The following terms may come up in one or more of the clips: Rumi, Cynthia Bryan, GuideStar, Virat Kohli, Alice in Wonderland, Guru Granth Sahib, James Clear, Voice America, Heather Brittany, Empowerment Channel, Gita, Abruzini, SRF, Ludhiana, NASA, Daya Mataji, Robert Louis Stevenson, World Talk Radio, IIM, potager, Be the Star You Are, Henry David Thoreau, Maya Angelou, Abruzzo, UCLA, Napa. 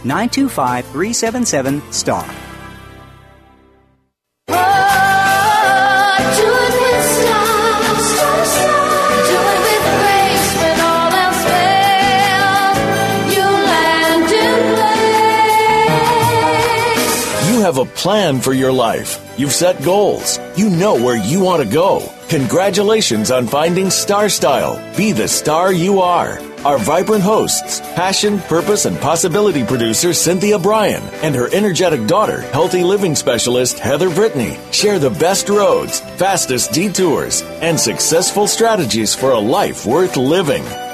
925-377-STAR. You have a plan for your life. You've set goals. You know where you want to go. Congratulations on finding Star Style. Be the star you are. Our vibrant hosts, passion, purpose, and possibility producer Cynthia Bryan and her energetic daughter, healthy living specialist Heather Brittany, share the best roads, fastest detours, and successful strategies for a life worth living.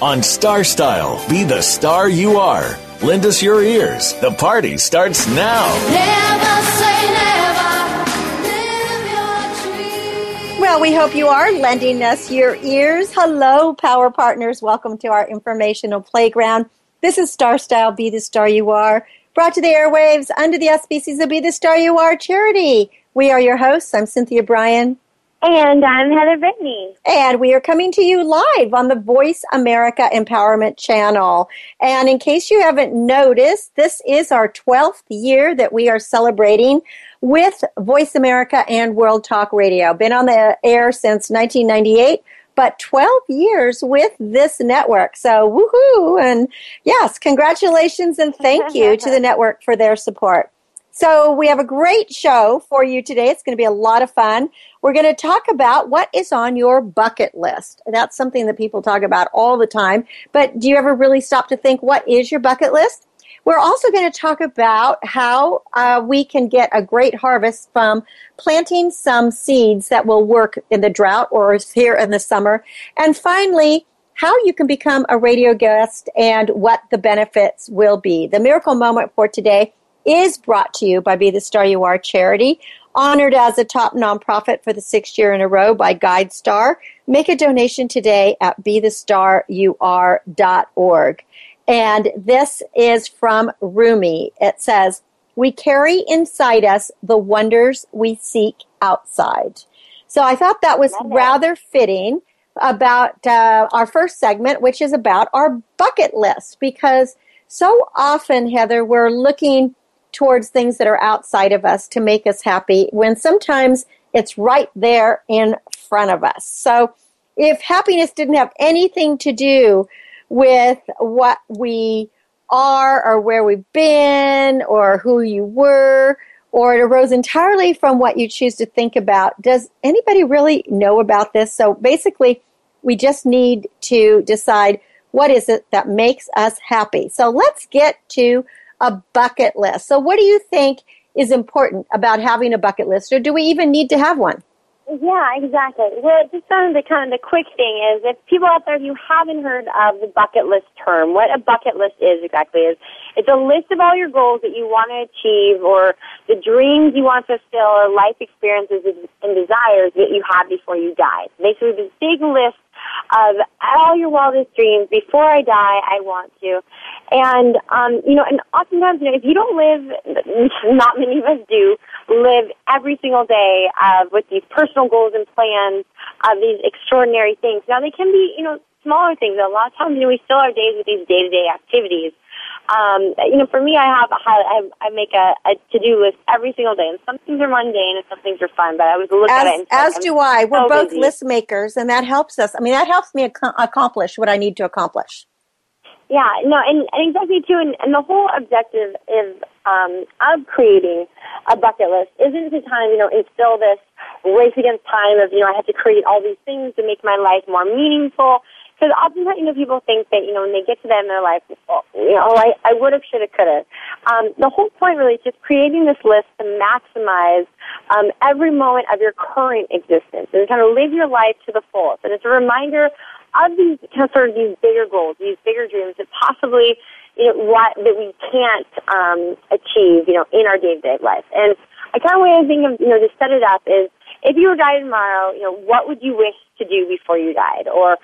On Star Style, Be the Star You Are. Lend us your ears. The party starts now. Never say never. Live your dream. Well, we hope you are lending us your ears. Hello, Power Partners. Welcome to our informational playground. This is Star Style, Be the Star You Are, brought to the airwaves under the auspices of Be the Star You Are charity. We are your hosts. I'm Cynthia Bryan. And I'm Heather Brittany. And we are coming to you live on the Voice America Empowerment Channel. And in case you haven't noticed, this is our 12th year that we are celebrating with Voice America and World Talk Radio. Been on the air since 1998, but 12 years with this network. So woohoo! And yes, congratulations and thank you to the network for their support. So we have a great show for you today. It's going to be a lot of fun. We're going to talk about what is on your bucket list. That's something that people talk about all the time. But do you ever really stop to think, what is your bucket list? We're also going to talk about how we can get a great harvest from planting some seeds that will work in the drought or here in the summer. And finally, how you can become a radio guest and what the benefits will be. The miracle moment for today is brought to you by Be the Star You Are charity, honored as a top nonprofit for the 6th year in a row by GuideStar. Make a donation today at bethestarur.org. And this is from Rumi. It says, "We carry inside us the wonders we seek outside." So I thought that was rather fitting about our first segment, which is about our bucket list, because so often, Heather, we're looking towards things that are outside of us to make us happy when sometimes it's right there in front of us. So if happiness didn't have anything to do with what we are or where we've been or who you were, or it arose entirely from what you choose to think about, does anybody really know about this? So basically, we just need to decide, what is it that makes us happy? So let's get to a bucket list. So what do you think is important about having a bucket list, or do we even need to have one? Yeah, exactly. Well, just the quick thing is, if people out there, if you haven't heard of the bucket list term, what a bucket list is exactly is, it's a list of all your goals that you want to achieve or the dreams you want to fulfill or life experiences and desires that you have before you die. So basically, this big list of all your wildest dreams. Before I die, I want to. And, and oftentimes, if you don't live, not many of us do, live every single day with these personal goals and plans of these extraordinary things. Now, they can be, smaller things. A lot of times, we fill our days with these day-to-day activities. For me, I make a to-do list every single day, and some things are mundane and some things are fun, but I was looking at it. And as do I. We're both busy list makers, and that helps us. I mean, that helps me accomplish what I need to accomplish. Yeah, no, and exactly too, and the whole objective is of creating a bucket list isn't to instill this race against time of, I have to create all these things to make my life more meaningful. Because oftentimes, people think that, when they get to that in their life, I would have, should have, could have. The whole point really is just creating this list to maximize every moment of your current existence and kind of live your life to the fullest. And it's a reminder of these sort of these bigger goals, these bigger dreams that possibly that we can't achieve, in our day-to-day life. And I kind of way I think of, to set it up is, if you were to die tomorrow, what would you wish to do before you died? Or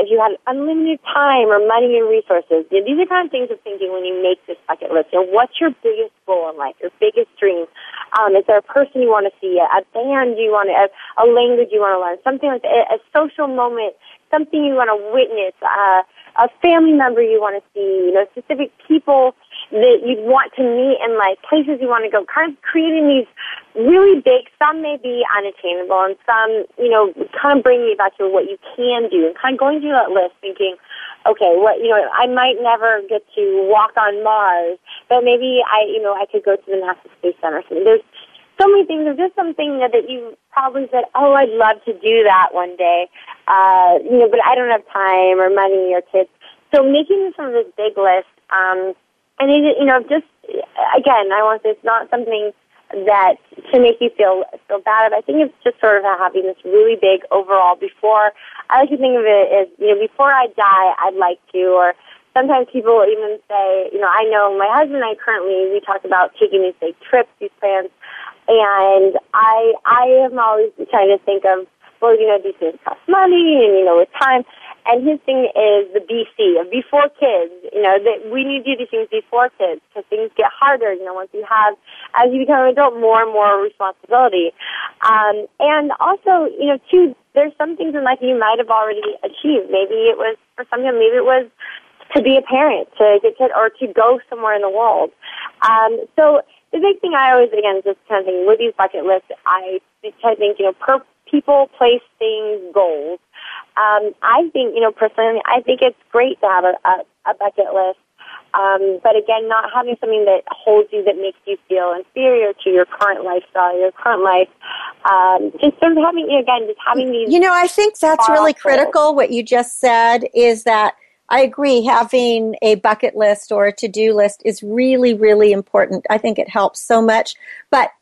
if you had unlimited time or money and resources, these are kind of things of thinking when you make this bucket list. What's your biggest goal in life, your biggest dream? Is there a person you want to see, a band you want to, a language you want to learn, something like that, a social moment, something you want to witness, a family member you want to see, specific people that you'd want to meet and, places you want to go, kind of creating these really big, some may be unattainable, and some, kind of bringing you back to what you can do, and kind of going through that list thinking, okay, I might never get to walk on Mars, but maybe I could go to the NASA Space Center or something. There's so many things. There's just something that you probably said, I'd love to do that one day, but I don't have time or money or kids. So making sort of this big list, and just again, I want to say it's not something that to make you feel bad. I think it's just sort of having this really big overall. Before, I like to think of it as before I die, I'd like to. Or sometimes people even say, I know my husband and I currently we talk about taking these big trips, these plans, and I am always trying to think of these things cost money and with time. And his thing is the BC, of before kids, that we need to do these things before kids because things get harder, once you have, as you become an adult, more and more responsibility. And also, too, there's some things in life you might have already achieved. Maybe it was, for some time, maybe it was to be a parent, to get kid, or to go somewhere in the world. So the big thing I always, again, just kind of think with these bucket lists, I think, per people, place, things, goals. I think, personally, I think it's great to have a bucket list, but again, not having something that holds you, that makes you feel inferior to your current lifestyle, your current life, just sort of having, just having these... I think that's really critical, what you just said, is that I agree, having a bucket list or a to-do list is really, really important. I think it helps so much, but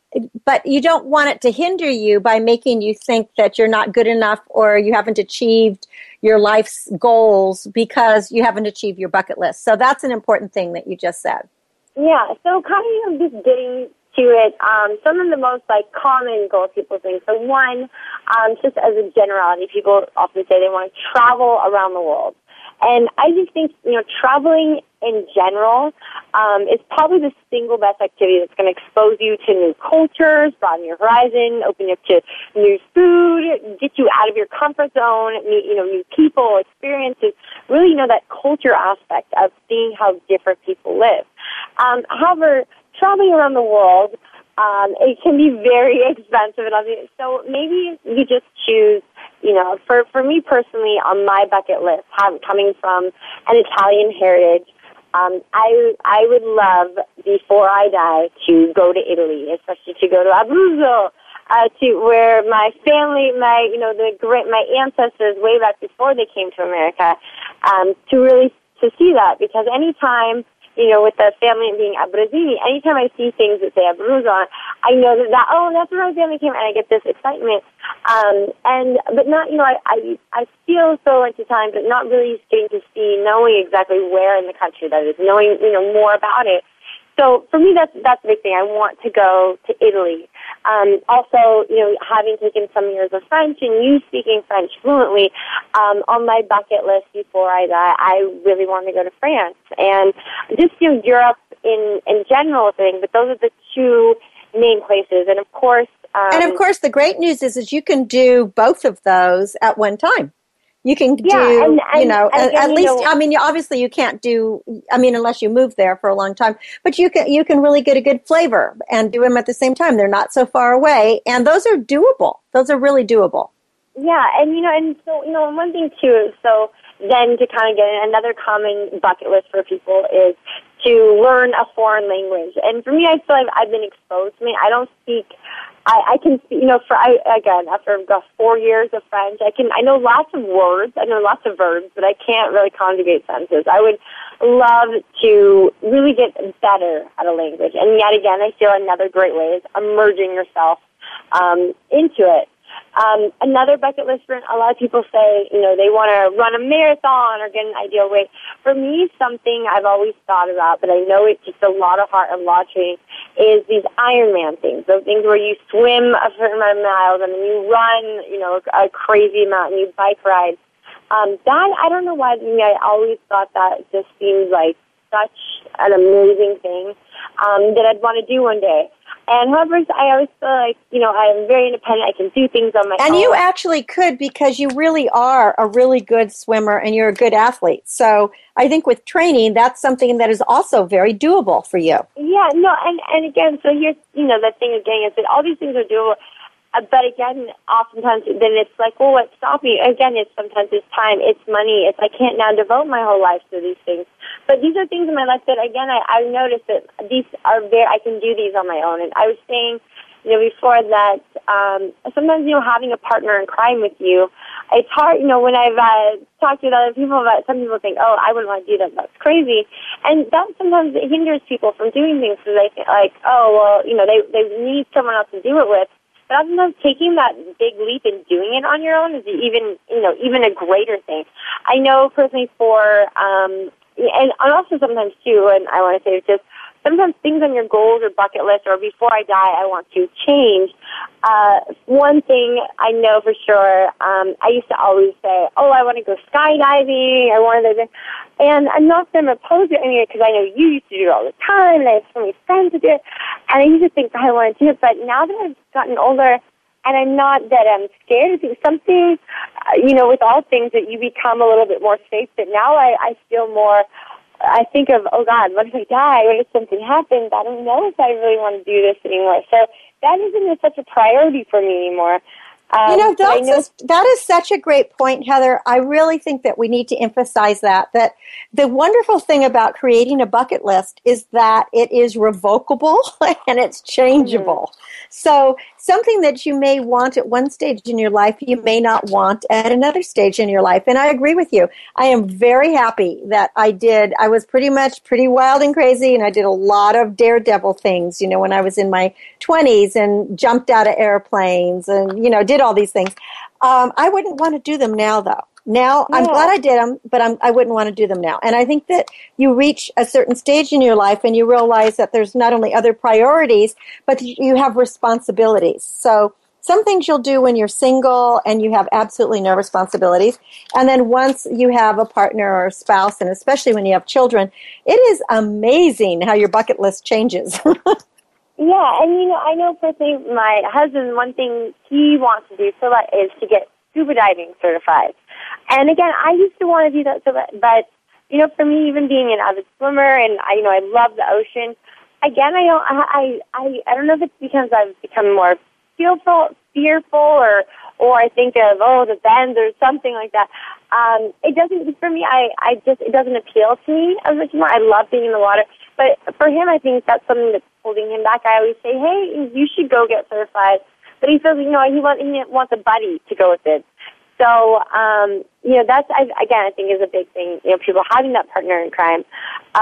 you don't want it to hinder you by making you think that you're not good enough or you haven't achieved your life's goals because you haven't achieved your bucket list. So that's an important thing that you just said. Yeah, so kind of just getting to it, some of the most common goals people think. So one, just as a generality, people often say they want to travel around the world. And I just think, traveling in general is probably the single best activity that's going to expose you to new cultures, broaden your horizon, open you up to new food, get you out of your comfort zone, new people, experiences, really, that culture aspect of seeing how different people live. However, traveling around the world, it can be very expensive. And so maybe you just choose, for me personally, on my bucket list, coming from an Italian heritage, I would love, before I die, to go to Italy, especially to go to Abruzzo, to where my family, my ancestors way back before they came to America, to see that, because anytime, with the family being Abruzini, anytime I see things that say Abruzzo on, I know that that's where my family came, and I get this excitement. I feel so into time, but not really getting to see, knowing exactly where in the country that is, knowing, more about it. So for me, that's the big thing. I want to go to Italy. Also, having taken some years of French and you speaking French fluently, on my bucket list before I die, I really want to go to France. And just, Europe in general thing, but those are the two main places. And of course... the great news is you can do both of those at one time. You can do, at least, obviously you can't do, unless you move there for a long time, but you can really get a good flavor and do them at the same time. They're not so far away, and those are doable. Those are really doable. Yeah, and so one thing too, so then to kind of get another common bucket list for people is to learn a foreign language. And for me, I feel I've been exposed. I don't speak I can, you know, after I've got 4 years of French, I know lots of words, I know lots of verbs, but I can't really conjugate sentences. I would love to really get better at a language. And yet again, I feel another great way is immersing yourself into it. Another bucket list, a lot of people say, you know, they want to run a marathon or get an ideal weight. For me, something I've always thought about, but I know it's just a lot of heart and a lot of training, is these Ironman things, those things where you swim a certain amount of miles and then you run, you know, a crazy amount and you bike ride. That, I don't know why, I always thought that just seemed like such an amazing thing that I'd want to do one day. And however, I always feel like, you know, I'm very independent. I can do things on my own. And you actually could, because you really are a really good swimmer and you're a good athlete. So I think with training, that's something that is also very doable for you. Yeah, no, and again, so here's, you know, the thing again is that all these things are doable. But again, oftentimes then it's like, well, what stopped me? Again, it's sometimes it's time, it's money, it's I can't now devote my whole life to these things. But these are things in my life that, again, I've noticed that these are there. I can do these on my own. And I was saying, you know, before that sometimes, you know, having a partner in crime with you, it's hard, you know, when I've talked to other people about it, some people think, oh, I wouldn't want to do that, that's crazy. And that sometimes it hinders people from doing things because they think like, oh, well, you know, they need someone else to do it with. But sometimes taking that big leap and doing it on your own is even, you know, even a greater thing. I know personally for, and also sometimes too, and I want to say it's just sometimes things on your goals or bucket list or before I die, I want to change. One thing I know for sure, I used to always say, oh, I want to go skydiving. I want to, and I'm not going to oppose it anyway because I know you used to do it all the time and I have so many friends who do it. And I used to think I wanted to do it, but now that I've gotten older, and I'm not that I'm scared of things, something, you know, with all things that you become a little bit more safe, but now I feel more, I think of, oh, God, what if I die? What if something happens? I don't know if I really want to do this anymore. So that isn't such a priority for me anymore. That is such a great point, Heather. I really think that we need to emphasize that the wonderful thing about creating a bucket list is that it is revocable and it's changeable. Mm-hmm. So something that you may want at one stage in your life, you may not want at another stage in your life. And I agree with you. I am very happy that I was pretty wild and crazy, and I did a lot of daredevil things, you know, when I was in my 20s and jumped out of airplanes and, you know, did all these things. I wouldn't want to do them now, though. Now, yeah. I'm glad I did them, but I wouldn't want to do them now. And I think that you reach a certain stage in your life and you realize that there's not only other priorities, but you have responsibilities. So some things you'll do when you're single and you have absolutely no responsibilities. And then once you have a partner or a spouse, and especially when you have children, it is amazing how your bucket list changes. Yeah, and, you know, I know personally my husband, one thing he wants to do so much is to get scuba diving certified. And, again, I used to want to do that so much, but, you know, for me, even being an avid swimmer and, you know, I love the ocean, again, I don't know if it's because I've become more fearful or I think of, oh, the bends or something like that. It doesn't, for me, it doesn't appeal to me as much more. I love being in the water. But for him, I think that's something that's holding him back. I always say, hey, you should go get certified. But he feels, you know, he wants a buddy to go with it. So, you know, that's, again, I think is a big thing, you know, people having that partner in crime.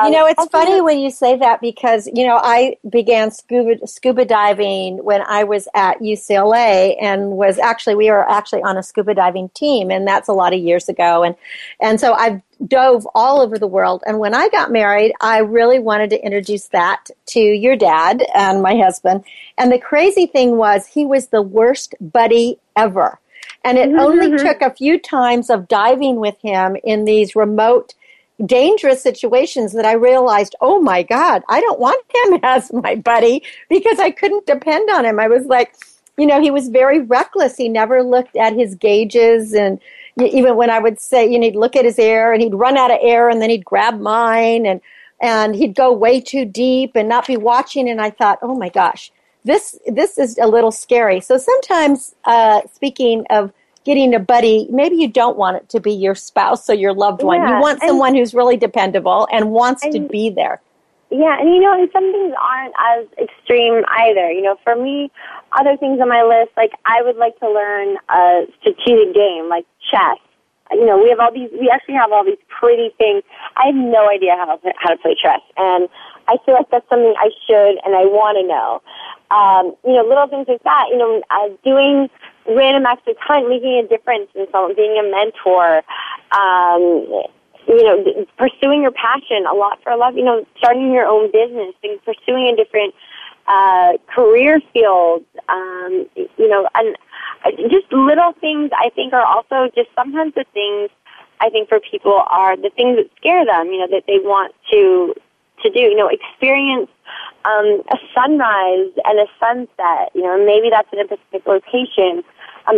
You know, it's funny when you say that because, you know, I began scuba diving when I was at UCLA and we were actually on a scuba diving team, and that's a lot of years ago. And so I've dove all over the world. And when I got married, I really wanted to introduce that to your dad and my husband. And the crazy thing was he was the worst buddy ever. And it only took a few times of diving with him in these remote, dangerous situations that I realized, oh, my God, I don't want him as my buddy because I couldn't depend on him. I was like, you know, he was very reckless. He never looked at his gauges. And even when I would say, you know, he'd look at his air and he'd run out of air and then he'd grab mine and he'd go way too deep and not be watching. And I thought, oh, my gosh. This is a little scary. So sometimes, speaking of getting a buddy, maybe you don't want it to be your spouse or your loved one. Yeah, you want someone who's really dependable and wants to be there. Yeah, and and some things aren't as extreme either. For me, other things on my list, like I would like to learn a strategic game, like chess. We actually have all these pretty things. I have no idea how to play chess, and I feel like that's something I should and I want to know. Little things like that. Doing random acts of kind, making a difference in someone, being a mentor. Pursuing your passion for a lot, starting your own business and pursuing a different career field, and just little things I think are also just sometimes the things I think for people are the things that scare them, that they want to do, experience a sunrise and a sunset, maybe that's in a specific location.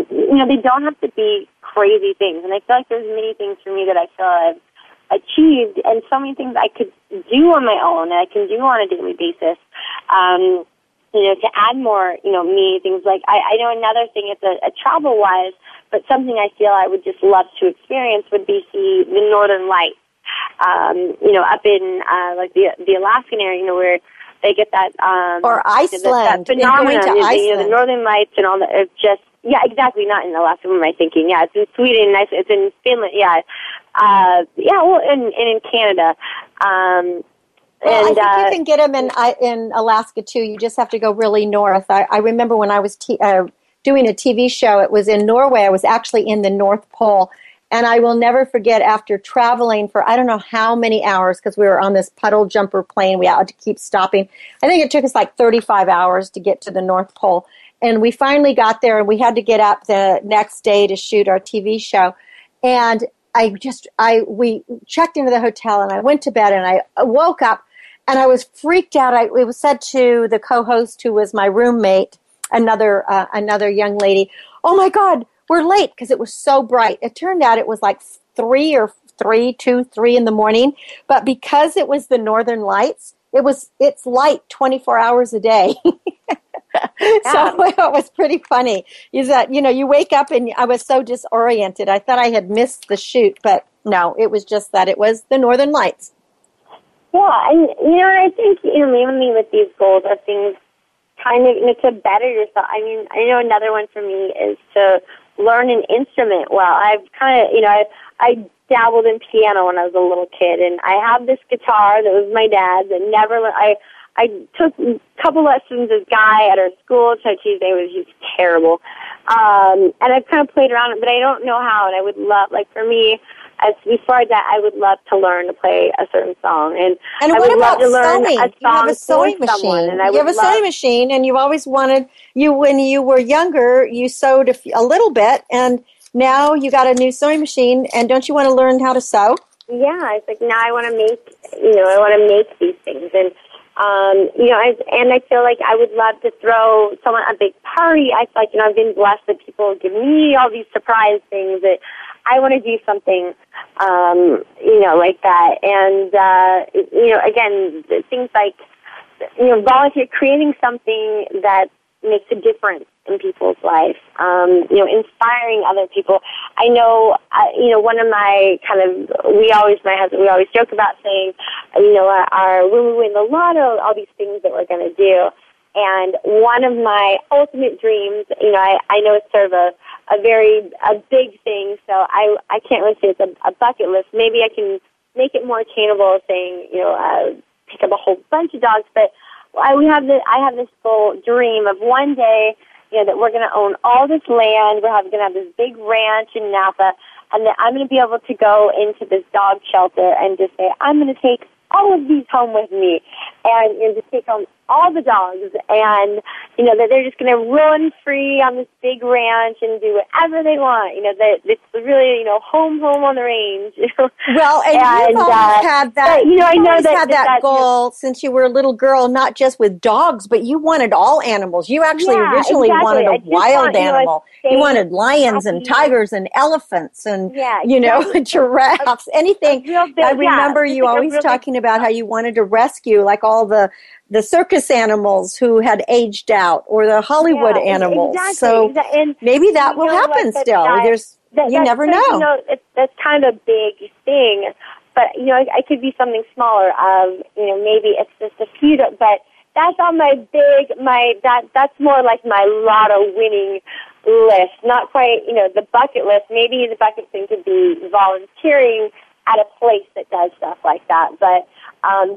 They don't have to be crazy things, and I feel like there's many things for me that I feel I've achieved, and so many things I could do on my own, and I can do on a daily basis. To add more, me things like I know another thing. It's a travel wise, but something I feel I would just love to experience would be see the Northern Lights. Up in like the Alaskan area, where they get that or Iceland, that phenomenon, the Northern Lights and all that. It's just yeah, exactly. Not in Alaska. What am I thinking? Yeah, it's in Sweden. It's in Finland. Yeah, Well, and in Canada. I think you can get them in Alaska too. You just have to go really north. I remember when I was doing a TV show. It was in Norway. I was actually in the North Pole, and I will never forget. After traveling for I don't know how many hours, because we were on this puddle jumper plane, we had to keep stopping. I think it took us like 35 hours to get to the North Pole. And we finally got there, and we had to get up the next day to shoot our TV show. And we checked into the hotel, and I went to bed, and I woke up, and I was freaked out. It was said to the co-host, who was my roommate, another young lady, "Oh my God, we're late," because it was so bright. It turned out it was like 3 in the morning, but because it was the Northern Lights, it's light 24 hours a day. Yeah. So it was pretty funny is that, you wake up and I was so disoriented. I thought I had missed the shoot, but no, it was just that it was the Northern Lights. Yeah. And, I think, mainly with these goals are things kind of to better yourself. I know another one for me is to learn an instrument. Well, I've kind of, I dabbled in piano when I was a little kid, and I have this guitar that was my dad's and I took a couple lessons with Guy at our school. So Tuesday was just terrible. And I've kind of played around it, but I don't know how. And I would love, like for me, as before that, I would love to learn to play a certain song. And I would love to learn sewing? A song you have a sewing machine. Someone, and I you have a sewing machine, and you've always wanted, when you were younger, you sewed a little bit, and now you got a new sewing machine, and don't you want to learn how to sew? Yeah, it's like now I want to make, I want to make these things, and and I feel like I would love to throw someone a big party. I feel like, I've been blessed that people give me all these surprise things that I want to do something, like that. And, again, things like, volunteer, creating something that makes a difference in people's life, inspiring other people. I know, one of my kind of, my husband, we always joke about saying, when we win the lotto, all these things that we're going to do. And one of my ultimate dreams, I know it's sort of a very big thing, so I can't really say it's a bucket list. Maybe I can make it more attainable, saying, pick up a whole bunch of dogs, but I have this bold dream of one day, that we're going to own all this land. We're going to have this big ranch in Napa, and that I'm going to be able to go into this dog shelter and just say, I'm going to take all of these home with me, and just take home all the dogs, and that they're just going to run free on this big ranch and do whatever they want. That it's really home on the range. Well, and you've always had that. I know that goal since you were a little girl, not just with dogs, but you wanted all animals. You actually originally wanted a wild animal. You wanted lions and tigers and elephants and giraffes, anything. I remember you always talking about how you wanted to rescue like all the circus animals who had aged out, or the Hollywood animals. Exactly, so and maybe that will happen still. You never know. It's that's kind of a big thing. But, you know, I could be something smaller of, you know, maybe it's just a few, but that's on my big, that's more like my lotto winning list. Not quite, you know, the bucket list. Maybe the bucket thing could be volunteering at a place that does stuff like that. But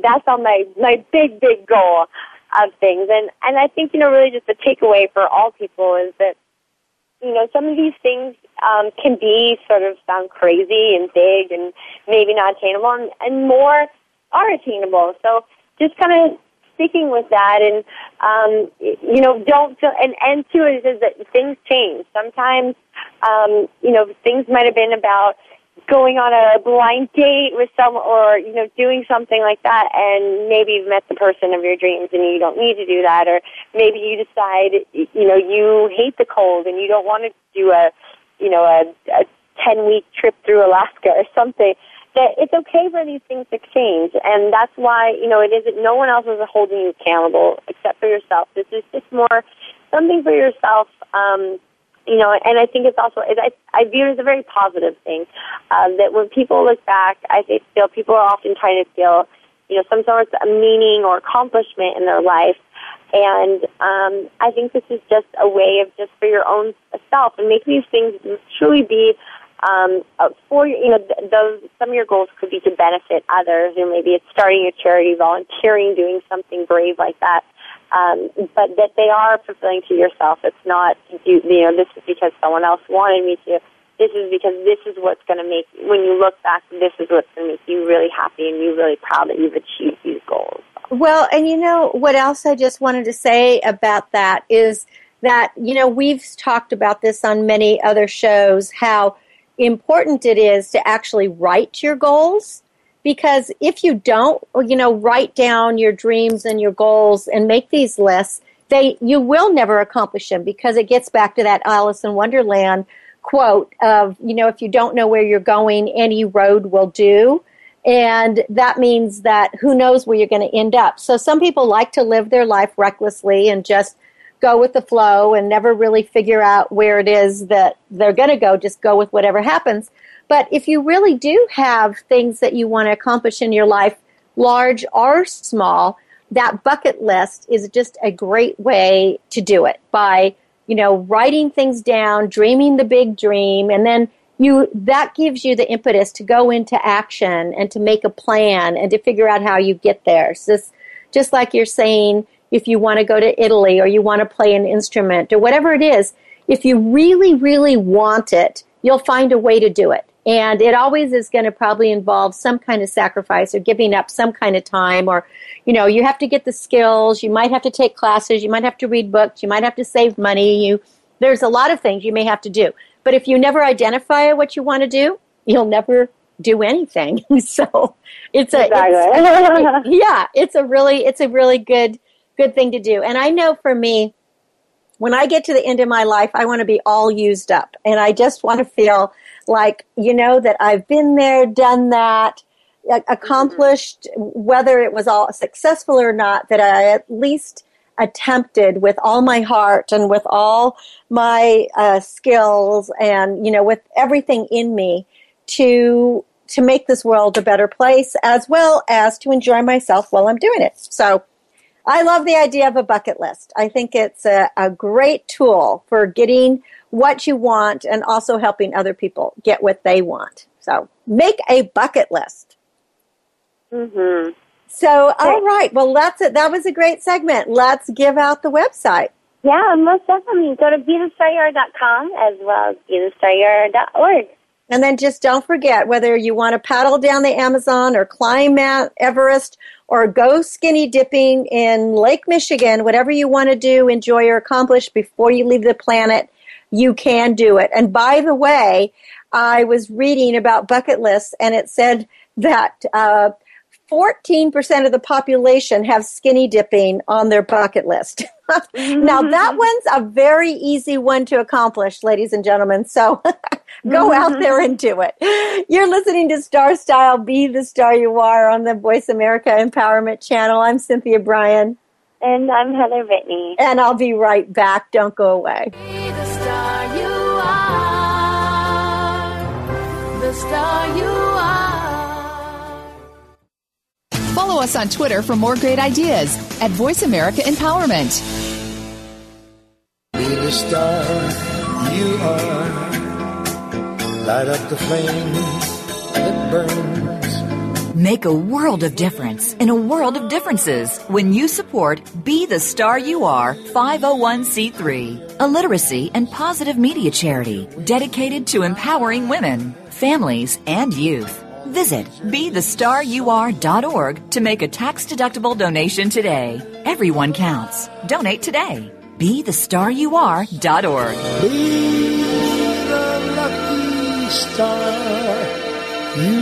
that's on my big, big goal of things. And I think, you know, really just the takeaway for all people is that, you know, some of these things can be sort of sound crazy and big and maybe not attainable, and more are attainable. So just kind of sticking with that, and, you know, don't feel, and to it is that things change. Sometimes, you know, things might have been about going on a blind date with someone or, you know, doing something like that, and maybe you've met the person of your dreams and you don't need to do that, or maybe you decide, you know, you hate the cold and you don't want to do a 10-week trip through Alaska or something. That it's okay for these things to change, and that's why, you know, it isn't, no one else is holding you accountable except for yourself. This is just more something for yourself, you know, and I think it's also, I view it as a very positive thing, that when people look back, I feel people are often trying to feel, you know, some sort of meaning or accomplishment in their life, and I think this is just a way of just for your own self and making these things truly be for, you know, those, some of your goals could be to benefit others, or maybe it's starting a charity, volunteering, doing something brave like that. But that they are fulfilling to yourself. It's not, you know, this is because someone else wanted me to. This is because this is what's going to make, when you look back, this is what's going to make you really happy and you're really proud that you've achieved these goals. Well, and you know, what else I just wanted to say about that is that, you know, we've talked about this on many other shows, how important it is to actually write your goals. Because if you don't, you know, write down your dreams and your goals and make these lists, you will never accomplish them, because it gets back to that Alice in Wonderland quote of, you know, if you don't know where you're going, any road will do. And that means that who knows where you're going to end up. So some people like to live their life recklessly and just go with the flow and never really figure out where it is that they're going to go, just go with whatever happens. But if you really do have things that you want to accomplish in your life, large or small, that bucket list is just a great way to do it, by, you know, writing things down, dreaming the big dream, and then that gives you the impetus to go into action and to make a plan and to figure out how you get there. So it's just like you're saying, if you want to go to Italy or you want to play an instrument or whatever it is, if you really, really want it, you'll find a way to do it. And it always is going to probably involve some kind of sacrifice or giving up some kind of time, or, you know, you have to get the skills, you might have to take classes, you might have to read books, you might have to save money. There's a lot of things you may have to do. But if you never identify what you want to do, you'll never do anything. So it's a really good thing to do. And I know for me, when I get to the end of my life, I want to be all used up. And I just want to feel like, you know, that I've been there, done that, accomplished, whether it was all successful or not, that I at least attempted with all my heart and with all my skills and, you know, with everything in me to make this world a better place, as well as to enjoy myself while I'm doing it. So I love the idea of a bucket list. I think it's a great tool for getting what you want and also helping other people get what they want. So make a bucket list. Mm-hmm. So, all right. Well, that's it. That was a great segment. Let's give out the website. Yeah, most definitely. Go to BeTheStarYouAre.com as well as BeTheStarYouAre.org. And then just don't forget, whether you want to paddle down the Amazon or climb Mount Everest or go skinny dipping in Lake Michigan, whatever you want to do, enjoy or accomplish before you leave the planet, you can do it. And by the way, I was reading about bucket lists, and it said that 14% of the population have skinny dipping on their bucket list. Now, that one's a very easy one to accomplish, ladies and gentlemen. So go out there and do it. You're listening to Star Style, Be the Star You Are on the Voice America Empowerment Channel. I'm Cynthia Bryan. And I'm Heather Brittany. And I'll be right back. Don't go away. Be the star you are. The star you are. Follow us on Twitter for more great ideas at Voice America Empowerment. Be the star you are. Light up the flame that burns. Make a world of difference in a world of differences when you support Be the Star You Are 501c3, a literacy and positive media charity dedicated to empowering women, families, and youth. Visit BeTheStarYouAre.org to make a tax-deductible donation today. Everyone counts. Donate today. BeTheStarYouAre.org. Be the lucky star you are.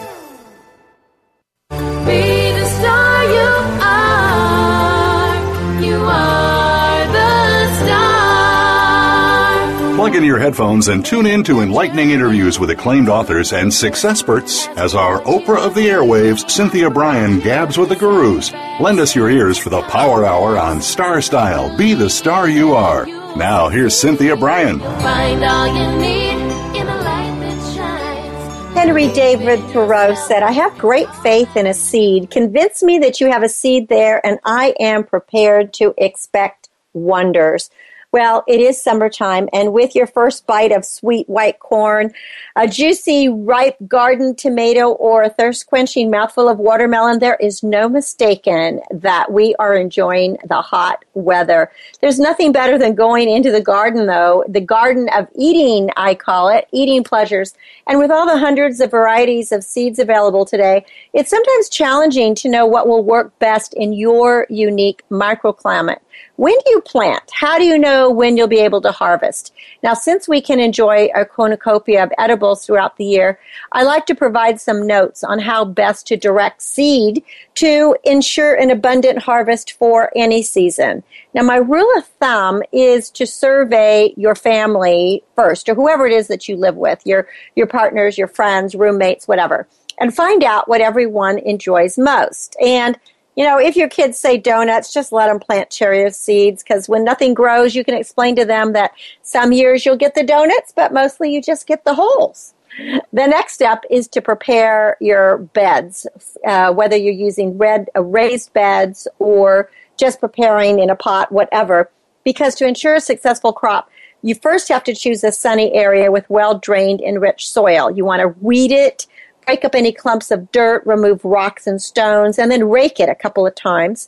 Be the star you are. You are the star. Plug in your headphones and tune in to enlightening interviews with acclaimed authors and successperts as our Oprah of the airwaves, Cynthia Bryan, gabs with the gurus. Lend us your ears for the Power Hour on Star Style. Be the star you are. Now, here's Cynthia Bryan. Find all you need in a light that shines. Henry David Thoreau said, I have great faith in a seed. Convince me that you have a seed there, and I am prepared to expect wonders. Well, it is summertime, and with your first bite of sweet white corn, a juicy, ripe garden tomato, or a thirst-quenching mouthful of watermelon, there is no mistaking that we are enjoying the hot weather. There's nothing better than going into the garden, though, the garden of eating, I call it, eating pleasures. And with all the hundreds of varieties of seeds available today, it's sometimes challenging to know what will work best in your unique microclimate. When do you plant? How do you know when you'll be able to harvest? Now, since we can enjoy a cornucopia of edibles throughout the year, I like to provide some notes on how best to direct seed to ensure an abundant harvest for any season. Now, my rule of thumb is to survey your family first, or whoever it is that you live with, your partners, your friends, roommates, whatever, and find out what everyone enjoys most. And you know, if your kids say donuts, just let them plant cherry seeds, because when nothing grows, you can explain to them that some years you'll get the donuts, but mostly you just get the holes. The next step is to prepare your beds, whether you're using raised beds or just preparing in a pot, whatever, because to ensure a successful crop, you first have to choose a sunny area with well-drained and rich soil. You want to weed it, break up any clumps of dirt, remove rocks and stones, and then rake it a couple of times.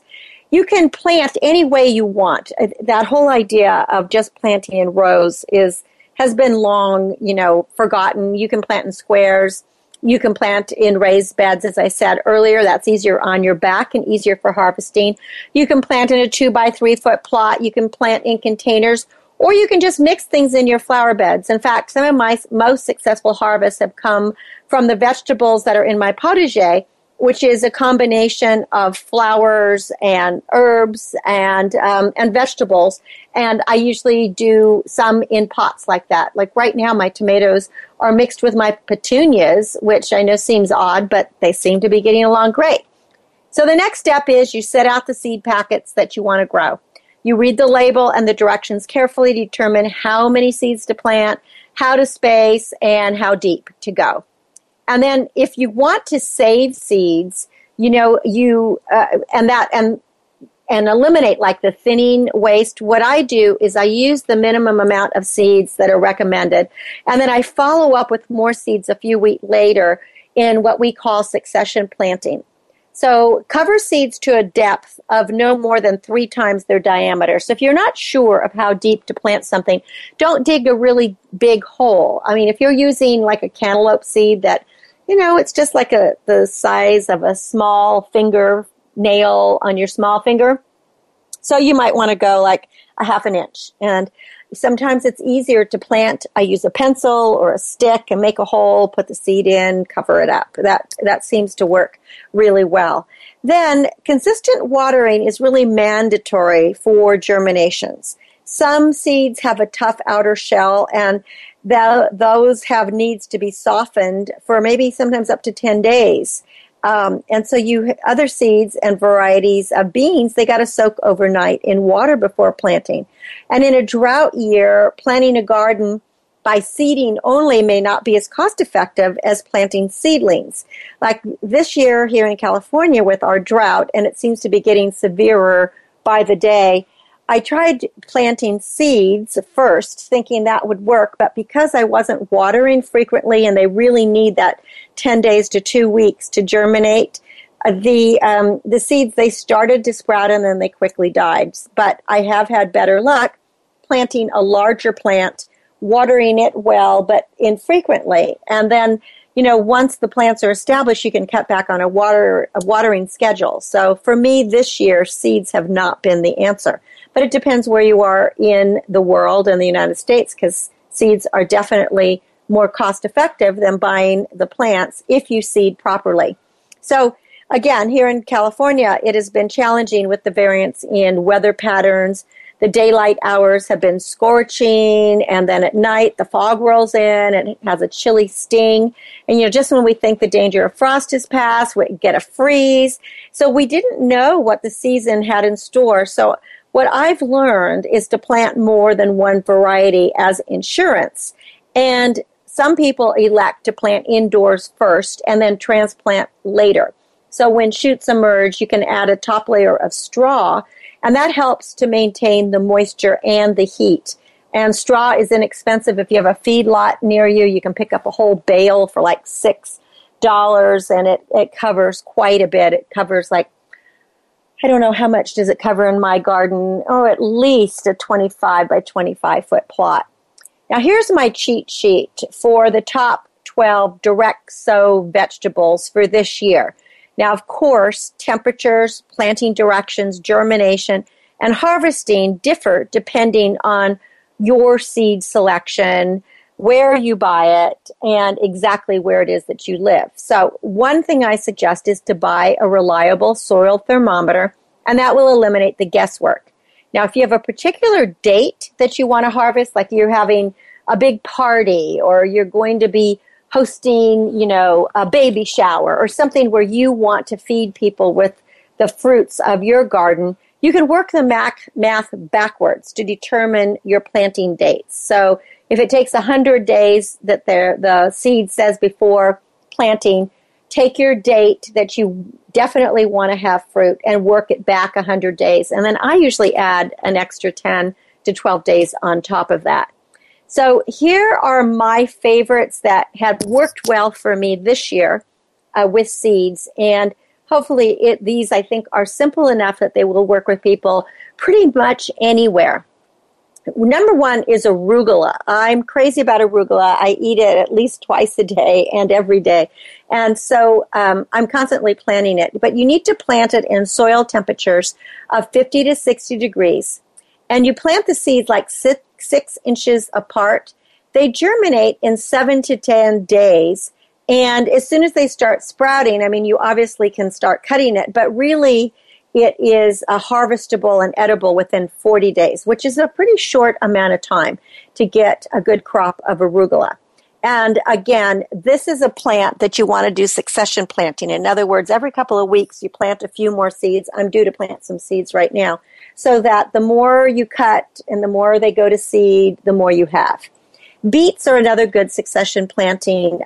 You can plant any way you want. That whole idea of just planting in rows has been long, forgotten. You can plant in squares. You can plant in raised beds, as I said earlier. That's easier on your back and easier for harvesting. You can plant in a 2 by 3 foot plot. You can plant in containers. Or you can just mix things in your flower beds. In fact, some of my most successful harvests have come from the vegetables that are in my potager, which is a combination of flowers and herbs and vegetables. And I usually do some in pots like that. Like right now, my tomatoes are mixed with my petunias, which I know seems odd, but they seem to be getting along great. So the next step is you set out the seed packets that you want to grow. You read the label and the directions carefully, determine how many seeds to plant, how to space, and how deep to go. And then if you want to save seeds, and eliminate like the thinning waste, what I do is I use the minimum amount of seeds that are recommended, and then I follow up with more seeds a few weeks later in what we call succession planting. So cover seeds to a depth of no more than 3 times their diameter. So if you're not sure of how deep to plant something, don't dig a really big hole. I mean, if you're using like a cantaloupe seed that, you know, it's just like the size of a small finger nail on your small finger. So you might want to go like a half an inch. And sometimes it's easier to plant. I use a pencil or a stick and make a hole, put the seed in, cover it up. That seems to work really well. Then consistent watering is really mandatory for germinations. Some seeds have a tough outer shell, and those have needs to be softened for maybe sometimes up to 10 days. And so other seeds and varieties of beans, they got to soak overnight in water before planting. And in a drought year, planting a garden by seeding only may not be as cost effective as planting seedlings. Like this year here in California with our drought, and it seems to be getting severer by the day, I tried planting seeds first, thinking that would work, but because I wasn't watering frequently and they really need that 10 days to 2 weeks to germinate, the seeds, they started to sprout and then they quickly died. But I have had better luck planting a larger plant, watering it well, but infrequently. And then, you know, once the plants are established, you can cut back on a watering schedule. So for me this year, seeds have not been the answer. But it depends where you are in the world and the United States, because seeds are definitely more cost-effective than buying the plants if you seed properly. So, again, here in California, it has been challenging with the variance in weather patterns. The daylight hours have been scorching, and then at night the fog rolls in and it has a chilly sting. And, you know, just when we think the danger of frost is past, we get a freeze. So we didn't know what the season had in store. So what I've learned is to plant more than one variety as insurance. And some people elect to plant indoors first and then transplant later. So when shoots emerge, you can add a top layer of straw, and that helps to maintain the moisture and the heat. And straw is inexpensive. If you have a feedlot near you, you can pick up a whole bale for like $6, and it covers quite a bit. It covers like, I don't know how much does it cover in my garden. Oh, at least a 25 by 25 foot plot. Now here's my cheat sheet for the top 12 direct sow vegetables for this year. Now, of course, temperatures, planting directions, germination, and harvesting differ depending on your seed selection, where you buy it, and exactly where it is that you live. So one thing I suggest is to buy a reliable soil thermometer, and that will eliminate the guesswork. Now, if you have a particular date that you want to harvest, like you're having a big party or you're going to be hosting, you know, a baby shower or something where you want to feed people with the fruits of your garden, you can work the math backwards to determine your planting dates. So if it takes 100 days that the seed says before planting, take your date that you definitely want to have fruit and work it back 100 days. And then I usually add an extra 10 to 12 days on top of that. So here are my favorites that have worked well for me this year with seeds. And hopefully these, I think, are simple enough that they will work with people pretty much anywhere. Number one is arugula. I'm crazy about arugula. I eat it at least twice a day and every day. And so I'm constantly planting it. But you need to plant it in soil temperatures of 50 to 60 degrees. And you plant the seeds like 6 inches apart. They germinate in 7 to 10 days. And as soon as they start sprouting, I mean, you obviously can start cutting it, but really it is harvestable and edible within 40 days, which is a pretty short amount of time to get a good crop of arugula. And again, this is a plant that you want to do succession planting. In other words, every couple of weeks you plant a few more seeds. I'm due to plant some seeds right now, so that the more you cut and the more they go to seed, the more you have. Beets are another good succession planting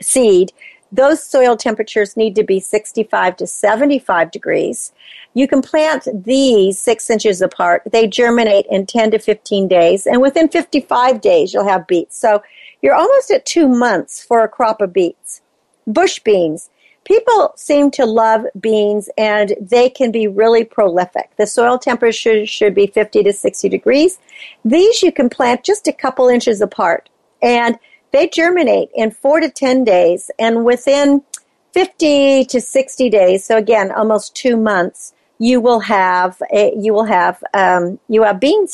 seed. Those soil temperatures need to be 65 to 75 degrees. You can plant these 6 inches apart. They germinate in 10 to 15 days, and within 55 days you'll have beets. So you're almost at 2 months for a crop of beets. bush beans. People seem to love beans, and they can be really prolific. The soil temperature should be 50 to 60 degrees. These you can plant just a couple inches apart, and they germinate in 4 to 10 days, and within 50 to 60 days, so again, almost 2 months, you will have beans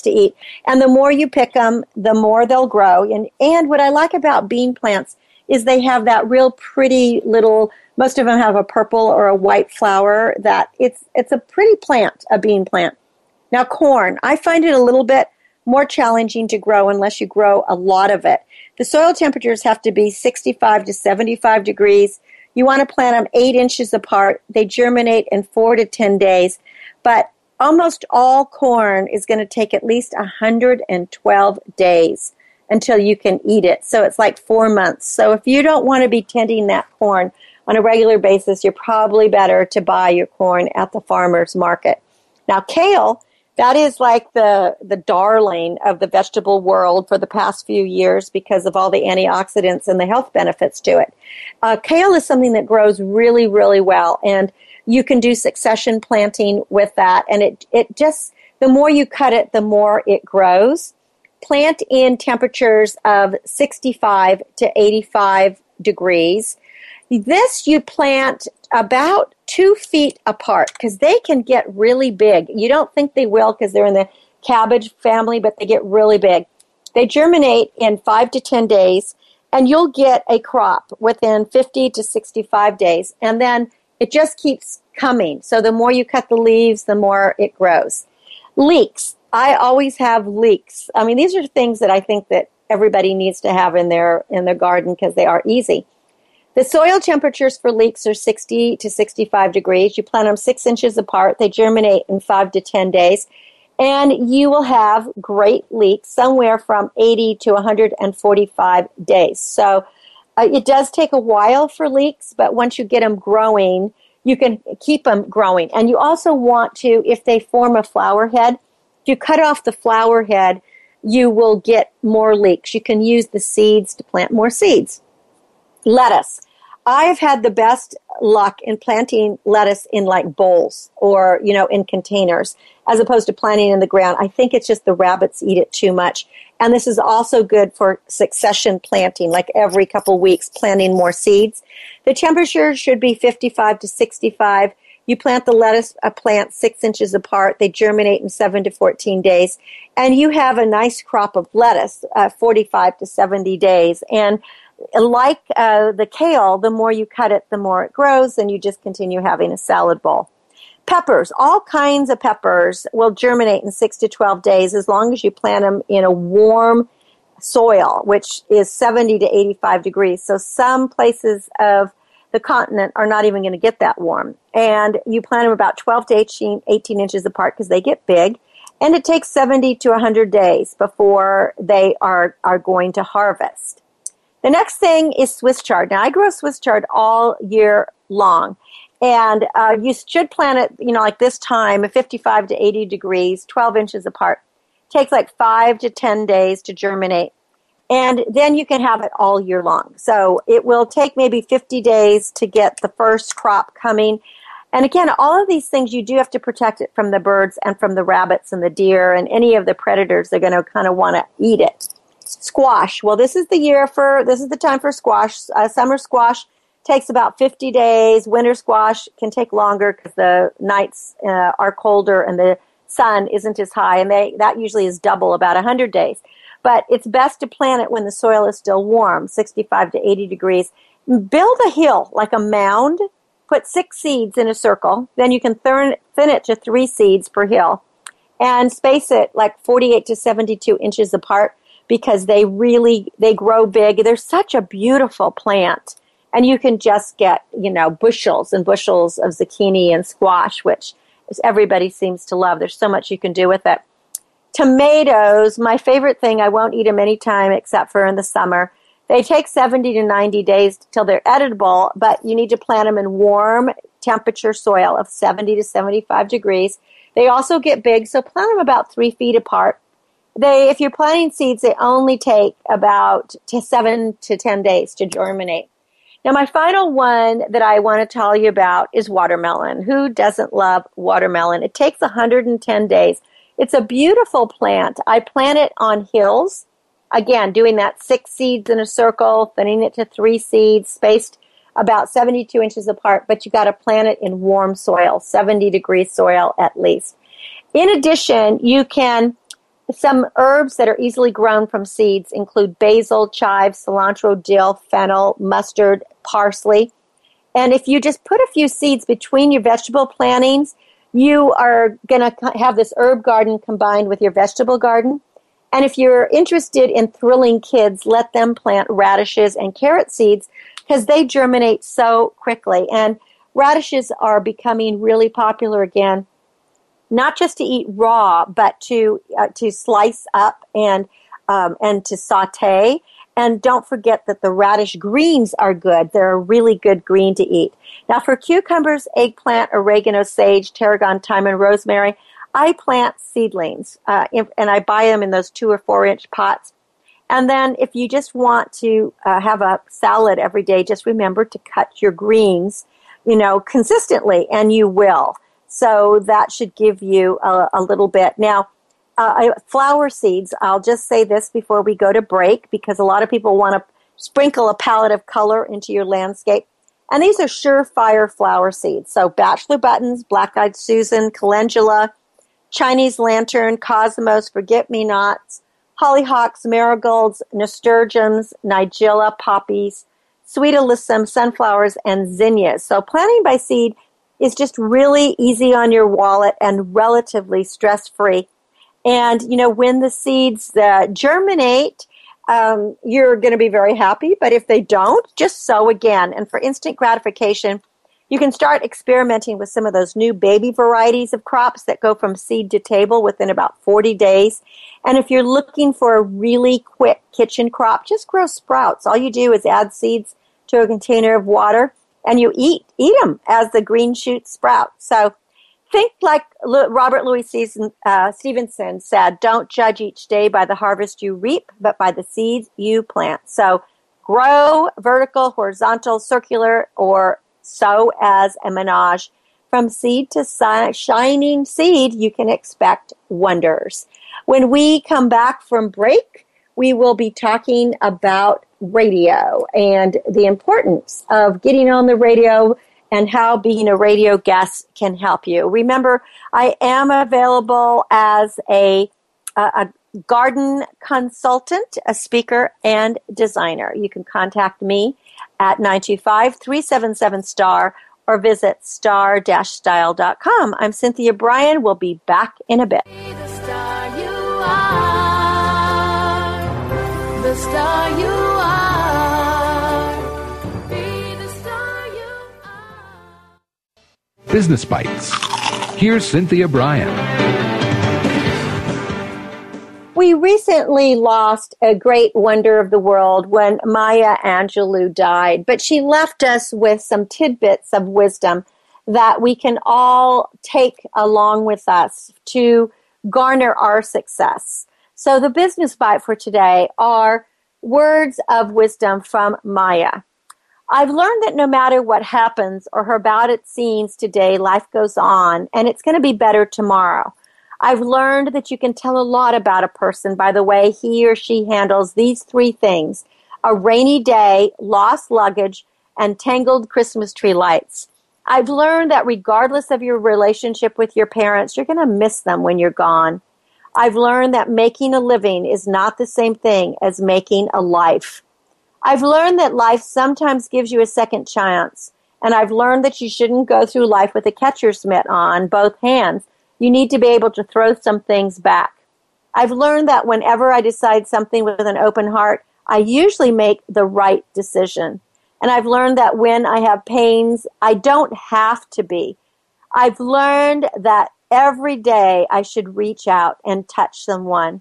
to eat. And the more you pick them, the more they'll grow. And what I like about bean plants is they have that real pretty little, most of them have a purple or a white flower, that it's a pretty plant, a bean plant. Now corn, I find it a little bit more challenging to grow unless you grow a lot of it. The soil temperatures have to be 65 to 75 degrees. You want to plant them 8 inches apart. They germinate in 4 to 10 days, but almost all corn is going to take at least 112 days until you can eat it. So it's like 4 months. So if you don't want to be tending that corn on a regular basis, you're probably better to buy your corn at the farmer's market. Now, kale, that is like the darling of the vegetable world for the past few years because of all the antioxidants and the health benefits to it. Kale is something that grows really, really well, and you can do succession planting with that, and it just, the more you cut it, the more it grows. Plant in temperatures of 65 to 85 degrees. This you plant about 2 feet apart because they can get really big. You don't think they will because they're in the cabbage family, but they get really big. They germinate in 5 to 10 days, and you'll get a crop within 50 to 65 days, and then it just keeps coming. So the more you cut the leaves, the more it grows. Leeks. I always have leeks. I mean, these are things that I think that everybody needs to have in their garden because they are easy. The soil temperatures for leeks are 60 to 65 degrees. You plant them 6 inches apart. They germinate in 5 to 10 days. And you will have great leeks somewhere from 80 to 145 days. So it does take a while for leeks, but once you get them growing, you can keep them growing. And you also want to, if they form a flower head, if you cut off the flower head, you will get more leeks. You can use the seeds to plant more seeds. Lettuce. I've had the best luck in planting lettuce in like bowls or, in containers as opposed to planting in the ground. I think it's just the rabbits eat it too much. And this is also good for succession planting, like every couple weeks planting more seeds. The temperature should be 55 to 65. You plant the lettuce, a plant 6 inches apart. They germinate in 7 to 14 days. And you have a nice crop of lettuce, 45 to 70 days. And like the kale, the more you cut it, the more it grows, and you just continue having a salad bowl. Peppers, all kinds of peppers will germinate in 6 to 12 days as long as you plant them in a warm soil, which is 70 to 85 degrees. So some places of the continent are not even going to get that warm. And you plant them about 12 to 18 inches apart because they get big. And it takes 70 to 100 days before they are going to harvest. The next thing is Swiss chard. Now, I grow Swiss chard all year long, and you should plant it, like this time, 55 to 80 degrees, 12 inches apart. It takes like 5 to 10 days to germinate, and then you can have it all year long. So it will take maybe 50 days to get the first crop coming. And again, all of these things, you do have to protect it from the birds and from the rabbits and the deer and any of the predators. They're going to kind of want to eat it. Squash. Well, this is the time for squash. Summer squash takes about 50 days. Winter squash can take longer because the nights are colder and the sun isn't as high, and that usually is double, about 100 days. But it's best to plant it when the soil is still warm, 65 to 80 degrees. Build a hill, like a mound. Put 6 seeds in a circle. Then you can thin it to 3 seeds per hill and space it like 48 to 72 inches apart, because they grow big. They're such a beautiful plant. And you can just get, bushels and bushels of zucchini and squash, which everybody seems to love. There's so much you can do with it. Tomatoes, my favorite thing. I won't eat them anytime except for in the summer. They take 70 to 90 days till they're editable, but you need to plant them in warm temperature soil of 70 to 75 degrees. They also get big, so plant them about 3 feet apart. If you're planting seeds, they only take about 7 to 10 days to germinate. Now, my final one that I want to tell you about is watermelon. Who doesn't love watermelon? It takes 110 days. It's a beautiful plant. I plant it on hills. Again, doing that 6 seeds in a circle, thinning it to 3 seeds, spaced about 72 inches apart, but you got to plant it in warm soil, 70-degree soil at least. In addition, you can, some herbs that are easily grown from seeds include basil, chive, cilantro, dill, fennel, mustard, parsley. And if you just put a few seeds between your vegetable plantings, you are going to have this herb garden combined with your vegetable garden. And if you're interested in thrilling kids, let them plant radishes and carrot seeds because they germinate so quickly. And radishes are becoming really popular again, not just to eat raw, but to slice up and to saute. And don't forget that the radish greens are good. They're a really good green to eat. Now for cucumbers, eggplant, oregano, sage, tarragon, thyme, and rosemary, I plant seedlings, and I buy them in those 2 or 4 inch pots. And then if you just want to have a salad every day, just remember to cut your greens, consistently, and you will. So that should give you a little bit. Now, flower seeds, I'll just say this before we go to break, because a lot of people want to sprinkle a palette of color into your landscape. And these are surefire flower seeds. So bachelor buttons, black-eyed Susan, calendula, Chinese lantern, cosmos, forget-me-nots, hollyhocks, marigolds, nasturtiums, nigella, poppies, sweet alyssum, sunflowers, and zinnias. So planting by seed is just really easy on your wallet and relatively stress-free. And, when the seeds germinate, you're going to be very happy. But if they don't, just sow again. And for instant gratification, you can start experimenting with some of those new baby varieties of crops that go from seed to table within about 40 days. And if you're looking for a really quick kitchen crop, just grow sprouts. All you do is add seeds to a container of water, and you eat them as the green shoots sprout. So think like Robert Louis Stevenson said, don't judge each day by the harvest you reap, but by the seeds you plant. So grow vertical, horizontal, circular, or sow as a menage. From seed to shining seed, you can expect wonders. When we come back from break, we will be talking about radio and the importance of getting on the radio and how being a radio guest can help you. Remember, I am available as a garden consultant, a speaker, and designer. You can contact me at 925-377-STAR or visit star-style.com. I'm Cynthia Bryan. We'll be back in a bit. Be the star you are. The star you are. Be the star you are. Business Bites. Here's Cynthia Bryan. We recently lost a great wonder of the world when Maya Angelou died, but she left us with some tidbits of wisdom that we can all take along with us to garner our success. So the business bite for today are words of wisdom from Maya. I've learned that no matter what happens or how bad it seems today, life goes on, and it's going to be better tomorrow. I've learned that you can tell a lot about a person by the way he or she handles these 3 things: a rainy day, lost luggage, and tangled Christmas tree lights. I've learned that regardless of your relationship with your parents, you're going to miss them when you're gone. I've learned that making a living is not the same thing as making a life. I've learned that life sometimes gives you a second chance, and I've learned that you shouldn't go through life with a catcher's mitt on both hands. You need to be able to throw some things back. I've learned that whenever I decide something with an open heart, I usually make the right decision. And I've learned that when I have pains, I don't have to be. I've learned that every day I should reach out and touch someone.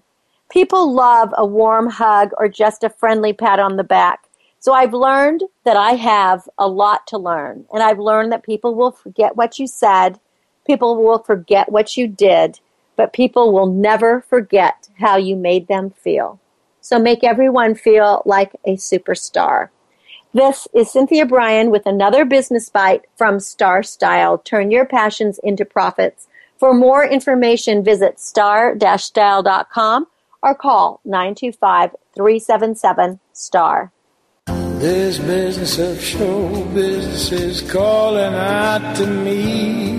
People love a warm hug or just a friendly pat on the back. So I've learned that I have a lot to learn. And I've learned that people will forget what you said. People will forget what you did, but people will never forget how you made them feel. So make everyone feel like a superstar. This is Cynthia Bryan with another Business Bite from Star Style. Turn your passions into profits. For more information, visit star-style.com or call 925-377-STAR. This business of show business is calling out to me.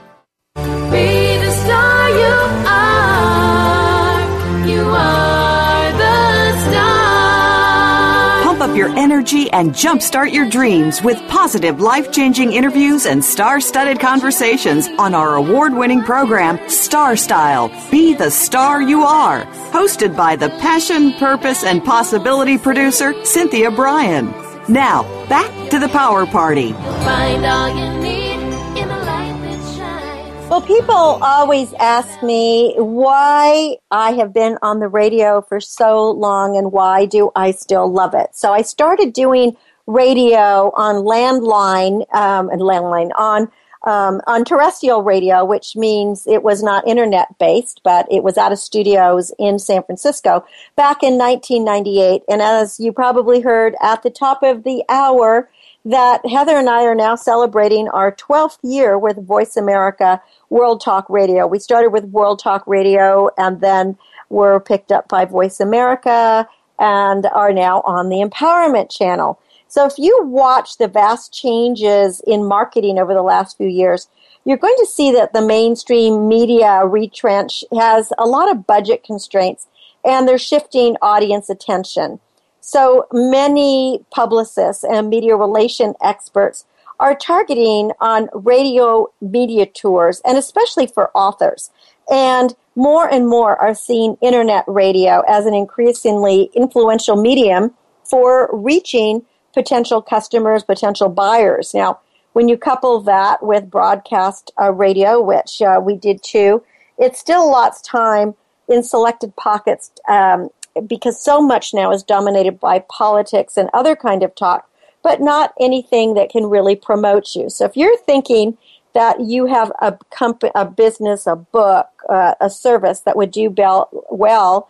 Be the star you are. You are the star. Pump up your energy and jumpstart your dreams with positive, life-changing interviews and star-studded conversations on our award-winning program, Star Style. Be the star you are. Hosted by the passion, purpose, and possibility producer, Cynthia Bryan. Now, back to the power party. Find all you need. Well, people always ask me why I have been on the radio for so long and why do I still love it. So I started doing radio on landline, on terrestrial radio, which means it was not internet-based, but it was out of studios in San Francisco back in 1998. And as you probably heard at the top of the hour, that Heather and I are now celebrating our 12th year with Voice America World Talk Radio. We started with World Talk Radio and then were picked up by Voice America and are now on the Empowerment Channel. So if you watch the vast changes in marketing over the last few years, you're going to see that the mainstream media retrench has a lot of budget constraints and they're shifting audience attention. So many publicists and media relation experts are targeting on radio media tours, and especially for authors. And more are seeing internet radio as an increasingly influential medium for reaching potential customers, potential buyers. Now, when you couple that with broadcast radio, which we did too, it still allots time in selected pockets because so much now is dominated by politics and other kind of talk, but not anything that can really promote you. So if you're thinking that you have a business, a book, a service that would do well,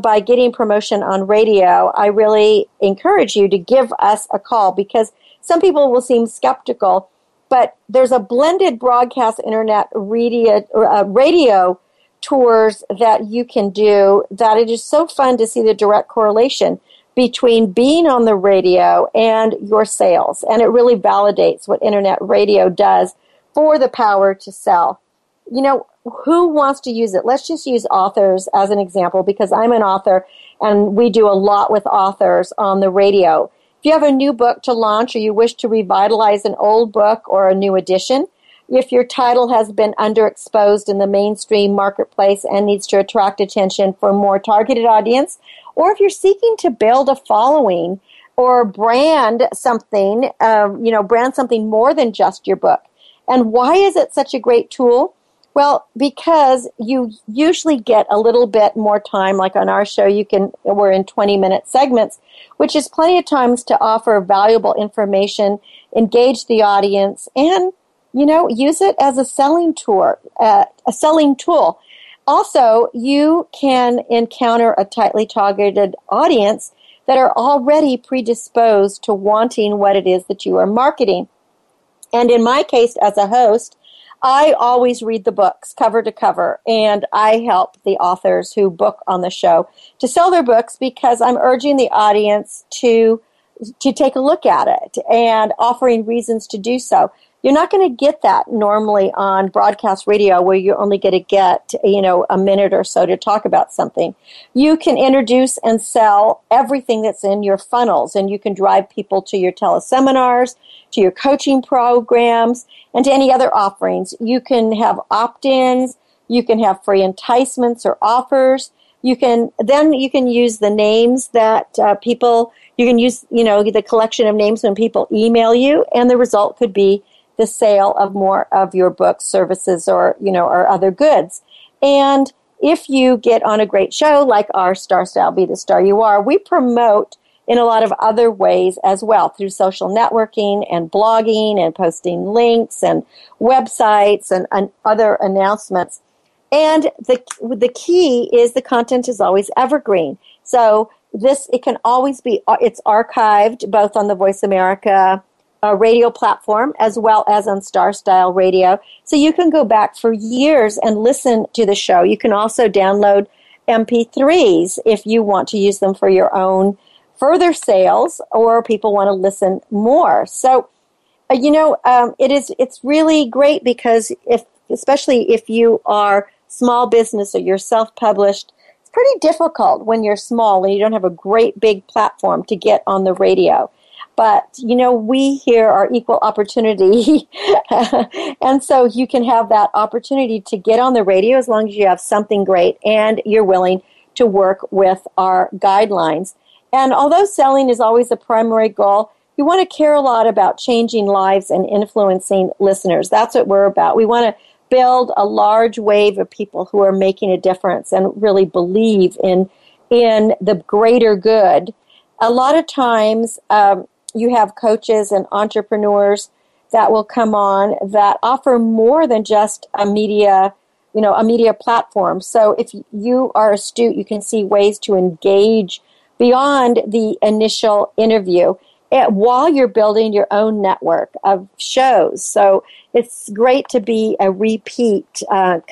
by getting promotion on radio, I really encourage you to give us a call because some people will seem skeptical, but there's a blended broadcast internet radio tours that you can do that it is so fun to see the direct correlation between being on the radio and your sales. And it really validates what internet radio does for the power to sell. Who wants to use it? Let's just use authors as an example because I'm an author and we do a lot with authors on the radio. If you have a new book to launch or you wish to revitalize an old book or a new edition, if your title has been underexposed in the mainstream marketplace and needs to attract attention for a more targeted audience, or if you're seeking to build a following or brand something more than just your book. And why is it such a great tool? Well, because you usually get a little bit more time, like on our show, we're in 20-minute segments, which is plenty of times to offer valuable information, engage the audience, and use it as a selling tool. Also, you can encounter a tightly targeted audience that are already predisposed to wanting what it is that you are marketing. And in my case, as a host, I always read the books cover to cover, and I help the authors who book on the show to sell their books because I'm urging the audience to take a look at it and offering reasons to do so. You're not going to get that normally on broadcast radio where you're only going to get, a minute or so to talk about something. You can introduce and sell everything that's in your funnels, and you can drive people to your teleseminars, to your coaching programs, and to any other offerings. You can have opt-ins. You can have free enticements or offers. You can use the names that you can use, the collection of names when people email you, and the result could be the sale of more of your books, services, or, you know, or other goods. And if you get on a great show like our Star Style, Be the Star You Are, we promote in a lot of other ways as well, through social networking and blogging and posting links and websites and other announcements. And the key is the content is always evergreen. So it can always be, it's archived both on the Voice America radio platform as well as on Star Style Radio. So you can go back for years and listen to the show. You can also download MP3s if you want to use them for your own further sales or people want to listen more. So, you know, it's really great because especially if you are small business or you're self-published, it's pretty difficult when you're small and you don't have a great big platform to get on the radio. But, you know, we here are equal opportunity. And so you can have that opportunity to get on the radio as long as you have something great and you're willing to work with our guidelines. And although selling is always a primary goal, you want to care a lot about changing lives and influencing listeners. That's what we're about. We want to build a large wave of people who are making a difference and really believe in the greater good. A lot of times you have coaches and entrepreneurs that will come on that offer more than just a media platform. So if you are astute, you can see ways to engage beyond the initial interview while you're building your own network of shows. So it's great to be a repeat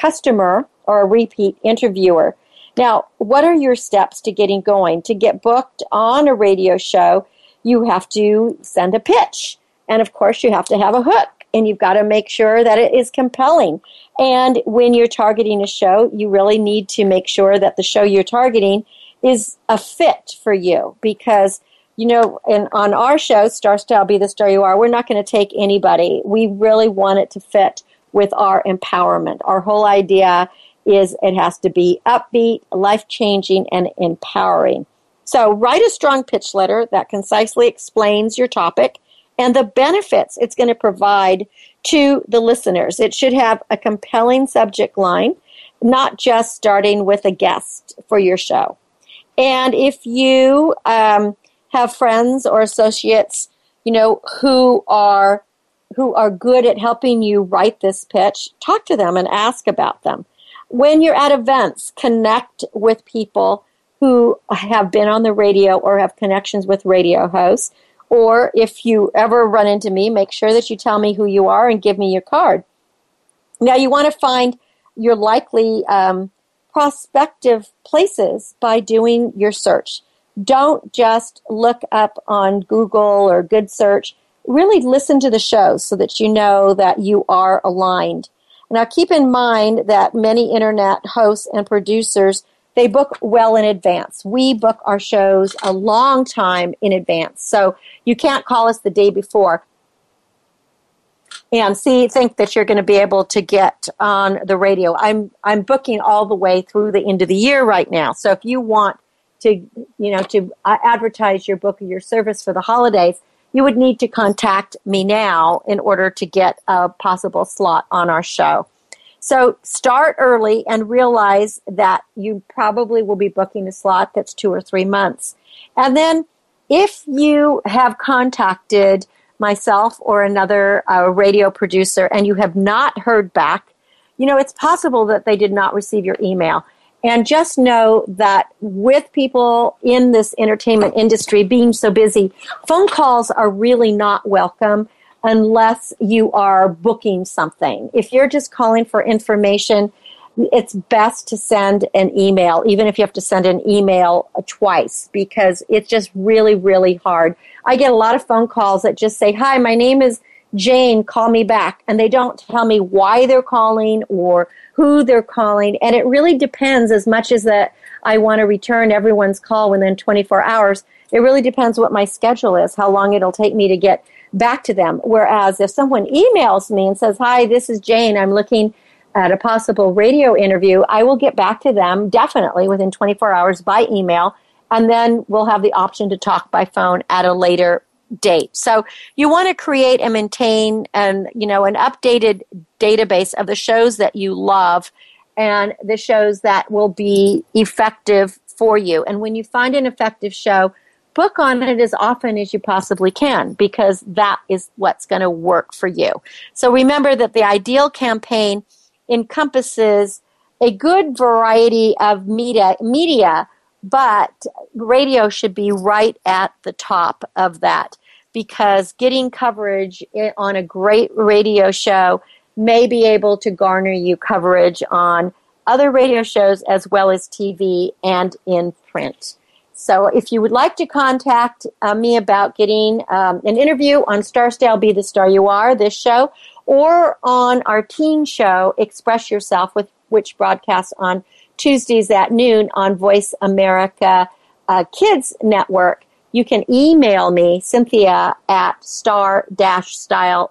customer or a repeat interviewer. Now, what are your steps to getting going? To get booked on a radio show, you have to send a pitch. And, of course, you have to have a hook. And you've got to make sure that it is compelling. And when you're targeting a show, you really need to make sure that the show you're targeting is a fit for you, because you know, and on our show, Star Style, Be the Star You Are, we're not going to take anybody. We really want it to fit with our empowerment. Our whole idea is it has to be upbeat, life-changing, and empowering. So write a strong pitch letter that concisely explains your topic and the benefits it's going to provide to the listeners. It should have a compelling subject line, not just starting with a guest for your show. And if you have friends or associates, you know, who are good at helping you write this pitch, talk to them and ask about them. When you're at events, connect with people who have been on the radio or have connections with radio hosts. Or if you ever run into me, make sure that you tell me who you are and give me your card. Now, you want to find your likely prospective places by doing your search. Don't just look up on Google or Good Search. Really listen to the shows so that you know that you are aligned. Now, keep in mind that many internet hosts and producers, they book well in advance. We book our shows a long time in advance. So you can't call us the day before and think that you're going to be able to get on the radio. I'm booking all the way through the end of the year right now. So if you want to advertise your book or your service for the holidays, you would need to contact me now in order to get a possible slot on our show. So start early and realize that you probably will be booking a slot that's 2 or 3 months. And then if you have contacted myself or another radio producer and you have not heard back, you know, it's possible that they did not receive your email. And just know that with people in this entertainment industry being so busy, phone calls are really not welcome unless you are booking something. If you're just calling for information, it's best to send an email, even if you have to send an email twice, because it's just really, really hard. I get a lot of phone calls that just say, "Hi, my name is Jane, call me back," and they don't tell me why they're calling or who they're calling, and it really depends as much as that I want to return everyone's call within 24 hours. It really depends what my schedule is, how long it'll take me to get back to them. Whereas if someone emails me and says, "Hi, this is Jane, I'm looking at a possible radio interview," I will get back to them definitely within 24 hours by email, and then we'll have the option to talk by phone at a later date. So you want to create and maintain an updated database of the shows that you love and the shows that will be effective for you. And when you find an effective show, book on it as often as you possibly can, because that is what's going to work for you. So remember that the ideal campaign encompasses a good variety of media, but radio should be right at the top of that, because getting coverage on a great radio show may be able to garner you coverage on other radio shows as well as TV and in print. So if you would like to contact me about getting an interview on Starsdale, Be the Star You Are, this show, or on our teen show, Express Yourself, with which broadcasts on Tuesdays at noon on Voice America Kids Network, you can email me, Cynthia at star-style.com.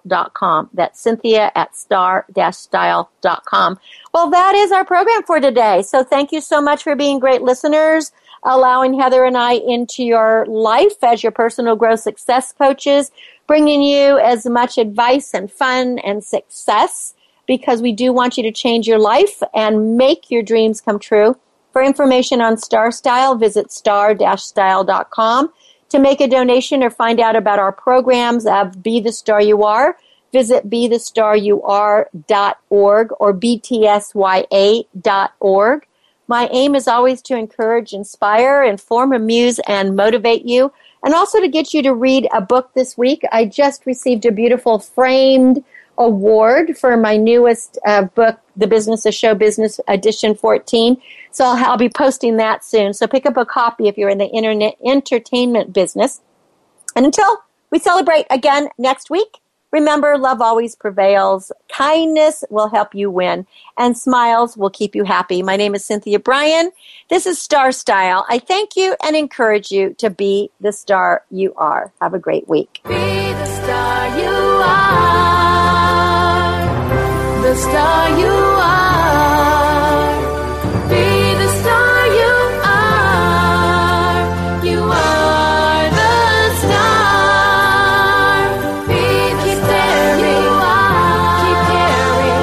That's Cynthia at star-style.com. Well, that is our program for today. So thank you so much for being great listeners, allowing Heather and I into your life as your personal growth success coaches, bringing you as much advice and fun and success, because we do want you to change your life and make your dreams come true. For information on Star Style, visit star-style.com. To make a donation or find out about our programs of Be the Star You Are, visit bethestarur.org or btsya.org. My aim is always to encourage, inspire, inform, amuse, and motivate you, and also to get you to read a book this week. I just received a beautiful framed award for my newest book, The Business of Show Business, edition 14. So I'll be posting that soon. So pick up a copy if you're in the internet entertainment business. And until we celebrate again next week, remember, love always prevails. Kindness will help you win, and smiles will keep you happy. My name is Cynthia Bryan. This is Star Style. I thank you and encourage you to be the star you are. Have a great week. Be the star you are. Be the star you are. Be the star you are. You are the star. Be the star you are. Keep caring.